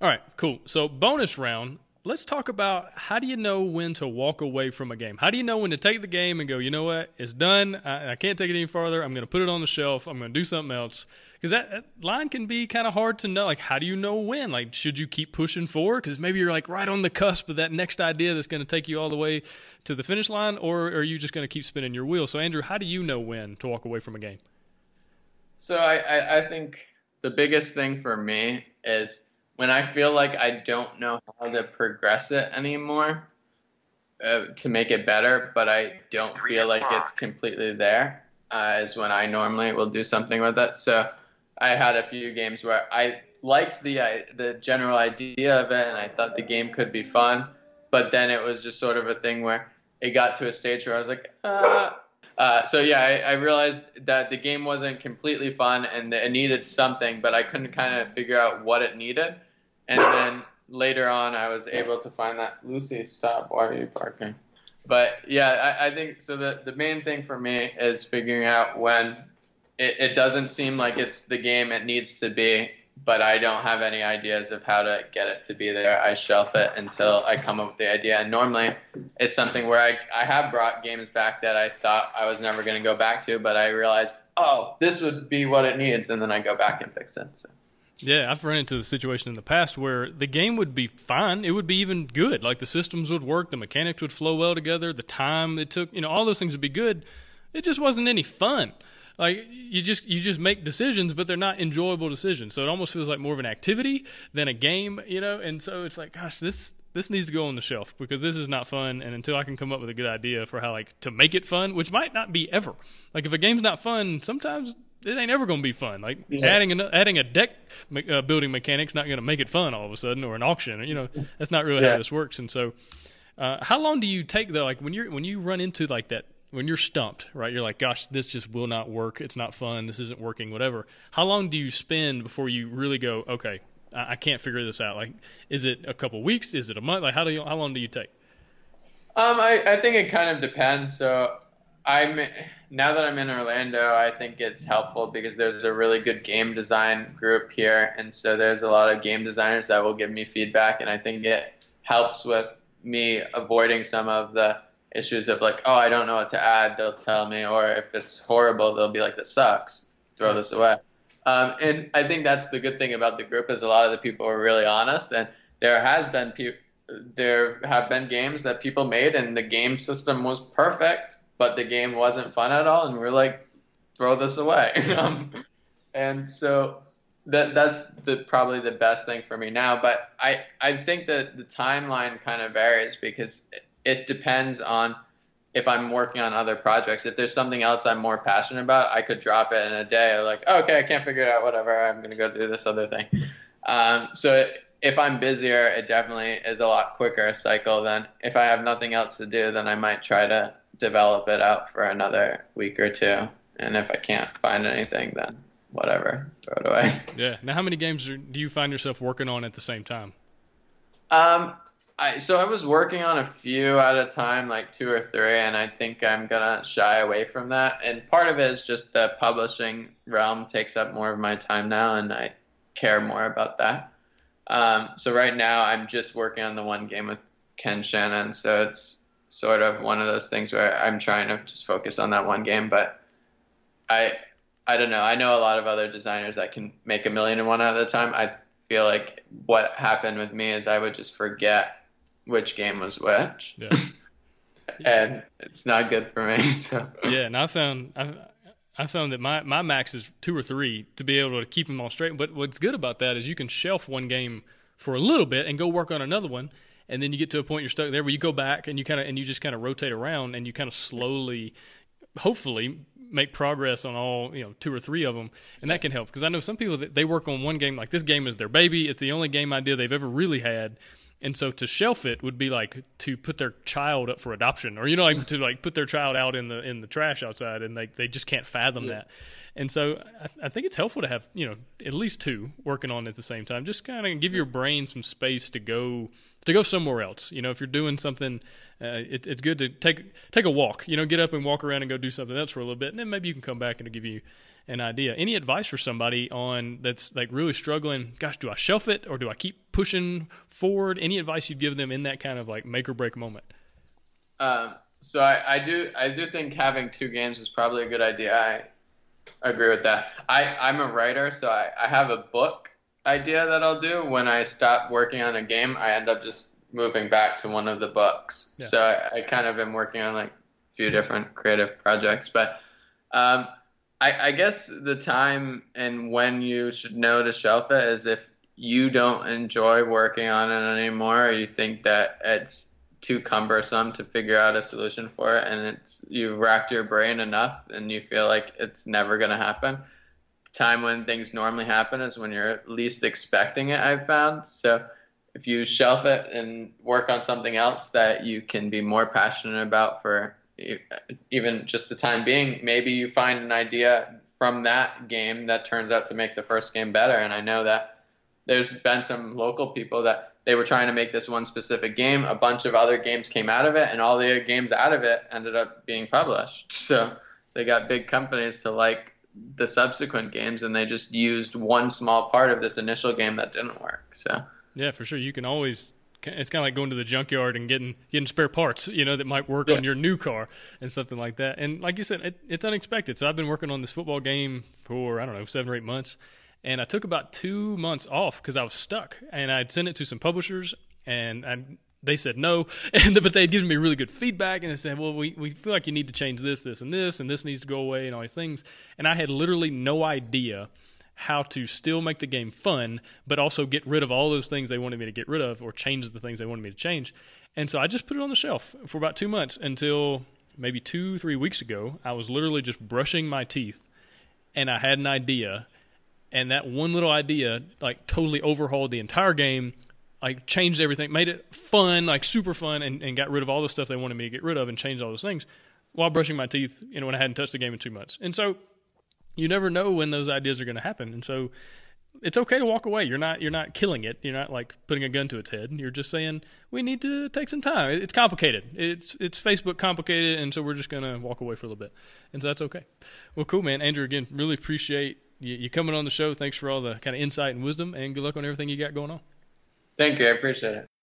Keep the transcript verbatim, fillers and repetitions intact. All right, cool. So bonus round, let's talk about how do you know when to walk away from a game? How do you know when to take the game and go, you know what, it's done. I, I can't take it any farther. I'm going to put it on the shelf. I'm going to do something else. Because that, that line can be kind of hard to know. Like, how do you know when? Like, should you keep pushing forward? Because maybe you're like right on the cusp of that next idea that's going to take you all the way to the finish line, or are you just going to keep spinning your wheel? So, Andrew, how do you know when to walk away from a game? So I, I, I think the biggest thing for me is when I feel like I don't know how to progress it anymore uh, to make it better, but I don't feel like it's completely there, uh, is when I normally will do something with it. So I had a few games where I liked the uh, the general idea of it, and I thought the game could be fun, but then it was just sort of a thing where it got to a stage where I was like, uh Uh, so, yeah, I, I realized that the game wasn't completely fun and that it needed something, but I couldn't kind of figure out what it needed. And then later on, I was able to find that. Lucy, stop. Why are you barking? But, yeah, I, I think so. The, the main thing for me is figuring out when it, it doesn't seem like it's the game it needs to be, but I don't have any ideas of how to get it to be there. I shelf it until I come up with the idea. And normally it's something where I, I have brought games back that I thought I was never going to go back to, but I realized, oh, this would be what it needs. And then I go back and fix it. So. Yeah, I've run into the situation in the past where the game would be fine. It would be even good. Like the systems would work. The mechanics would flow well together. The time it took, you know, all those things would be good. It just wasn't any fun. Like you just you just make decisions, but they're not enjoyable decisions. So it almost feels like more of an activity than a game, you know. And so it's like, gosh, this this needs to go on the shelf because this is not fun. And until I can come up with a good idea for how like to make it fun, which might not be ever. Like if a game's not fun, sometimes it ain't ever gonna be fun. Like yeah. adding an, adding a deck me- uh, building mechanic's not gonna make it fun all of a sudden, or an auction. You know, that's not really yeah. how this works. And so, uh, how long do you take though? Like when you're when you run into like that. When you're stumped, right? You're like, gosh, this just will not work. It's not fun. This isn't working, whatever. How long do you spend before you really go, okay, I, I can't figure this out? Like, is it a couple weeks? Is it a month? Like, how do you, how long do you take? Um, I, I think it kind of depends. So I'm, now that I'm in Orlando, I think it's helpful because there's a really good game design group here. And so there's a lot of game designers that will give me feedback. And I think it helps with me avoiding some of the issues of like, oh, I don't know what to add, they'll tell me, or if it's horrible, they'll be like, this sucks, throw this away. Um, and I think that's the good thing about the group is a lot of the people are really honest, and there has been pe- there have been games that people made and the game system was perfect, but the game wasn't fun at all, and we're like, throw this away. um, and so that that's the probably the best thing for me now. But I, I think that the timeline kind of varies because it, It depends on if I'm working on other projects. If there's something else I'm more passionate about, I could drop it in a day. Like, oh, okay, I can't figure it out, whatever. I'm going to go do this other thing. Um, so if I'm busier, it definitely is a lot quicker cycle than if I have nothing else to do, then I might try to develop it out for another week or two. And if I can't find anything, then whatever, throw it away. Yeah. Now, how many games do you find yourself working on at the same time? Um. I, so I was working on a few at a time, like two or three, and I think I'm going to shy away from that. And part of it is just the publishing realm takes up more of my time now, and I care more about that. Um, so right now I'm just working on the one game with Ken Shannon. So it's sort of one of those things where I'm trying to just focus on that one game. But I I don't know. I know a lot of other designers that can make a million and one at a time. I feel like what happened with me is I would just forget which game was which, yeah. and it's not good for me. So. Yeah, and I found I, I found that my, my max is two or three to be able to keep them all straight. But what's good about that is you can shelf one game for a little bit and go work on another one, and then you get to a point you're stuck there where you go back and you kind of and you just kind of rotate around and you kind of slowly, hopefully, make progress on all, you know, two or three of them, and that can help because I know some people that they work on one game like this game is their baby. It's the only game idea they've ever really had. And so to shelf it would be like to put their child up for adoption, or, you know, like to like put their child out in the in the trash outside, and like they, they just can't fathom yeah. that. And so I, I think it's helpful to have, you know, at least two working on at the same time. Just kind of give your brain some space to go to go somewhere else. You know, if you're doing something, uh, it, it's good to take take a walk. You know, get up and walk around and go do something else for a little bit, and then maybe you can come back and it'll give you an idea. Any advice for somebody on that's like really struggling? Gosh, do I shelf it or do I keep pushing forward? Any advice you'd give them in that kind of like make or break moment? Um, so I, I do I do think having two games is probably a good idea. I agree with that. I, I'm a writer, so I, I have a book idea that I'll do. When I stop working on a game, I end up just moving back to one of the books. Yeah. So I, I kind of am working on like a few different creative projects. But um, I, I guess the time and when you should know to shelf it is if you don't enjoy working on it anymore, or you think that it's too cumbersome to figure out a solution for it, and it's you've racked your brain enough and you feel like it's never going to happen. Time when things normally happen is when you're least expecting it, I've found. So if you shelf it and work on something else that you can be more passionate about for even just the time being, maybe you find an idea from that game that turns out to make the first game better. And I know that there's been some local people that they were trying to make this one specific game. A bunch of other games came out of it, and all the other games out of it ended up being published. So they got big companies to like the subsequent games, and they just used one small part of this initial game that didn't work. So yeah, for sure. You can always, it's kind of like going to the junkyard and getting getting spare parts, you know, that might work yeah. on your new car and something like that. And like you said, it, it's unexpected. So I've been working on this football game for, I don't know, seven or eight months. And I took about two months off because I was stuck. And I'd sent it to some publishers, and I, they said no. And, but they'd given me really good feedback, and they said, well, we, we feel like you need to change this, this, and this, and this needs to go away and all these things. And I had literally no idea how to still make the game fun, but also get rid of all those things they wanted me to get rid of or change the things they wanted me to change. And so I just put it on the shelf for about two months until maybe two, three weeks ago. I was literally just brushing my teeth, and I had an idea. And that one little idea, like, totally overhauled the entire game, like, changed everything, made it fun, like, super fun, and, and got rid of all the stuff they wanted me to get rid of and changed all those things while brushing my teeth, you know, when I hadn't touched the game in two months. And so you never know when those ideas are going to happen. And so it's okay to walk away. You're not you're not killing it. You're not, like, putting a gun to its head. You're just saying, we need to take some time. It's complicated. It's it's Facebook complicated, and so we're just going to walk away for a little bit. And so that's okay. Well, cool, man. Andrew, again, really appreciate you coming on the show. Thanks for all the kind of insight and wisdom, and good luck on everything you got going on. Thank you. I appreciate it.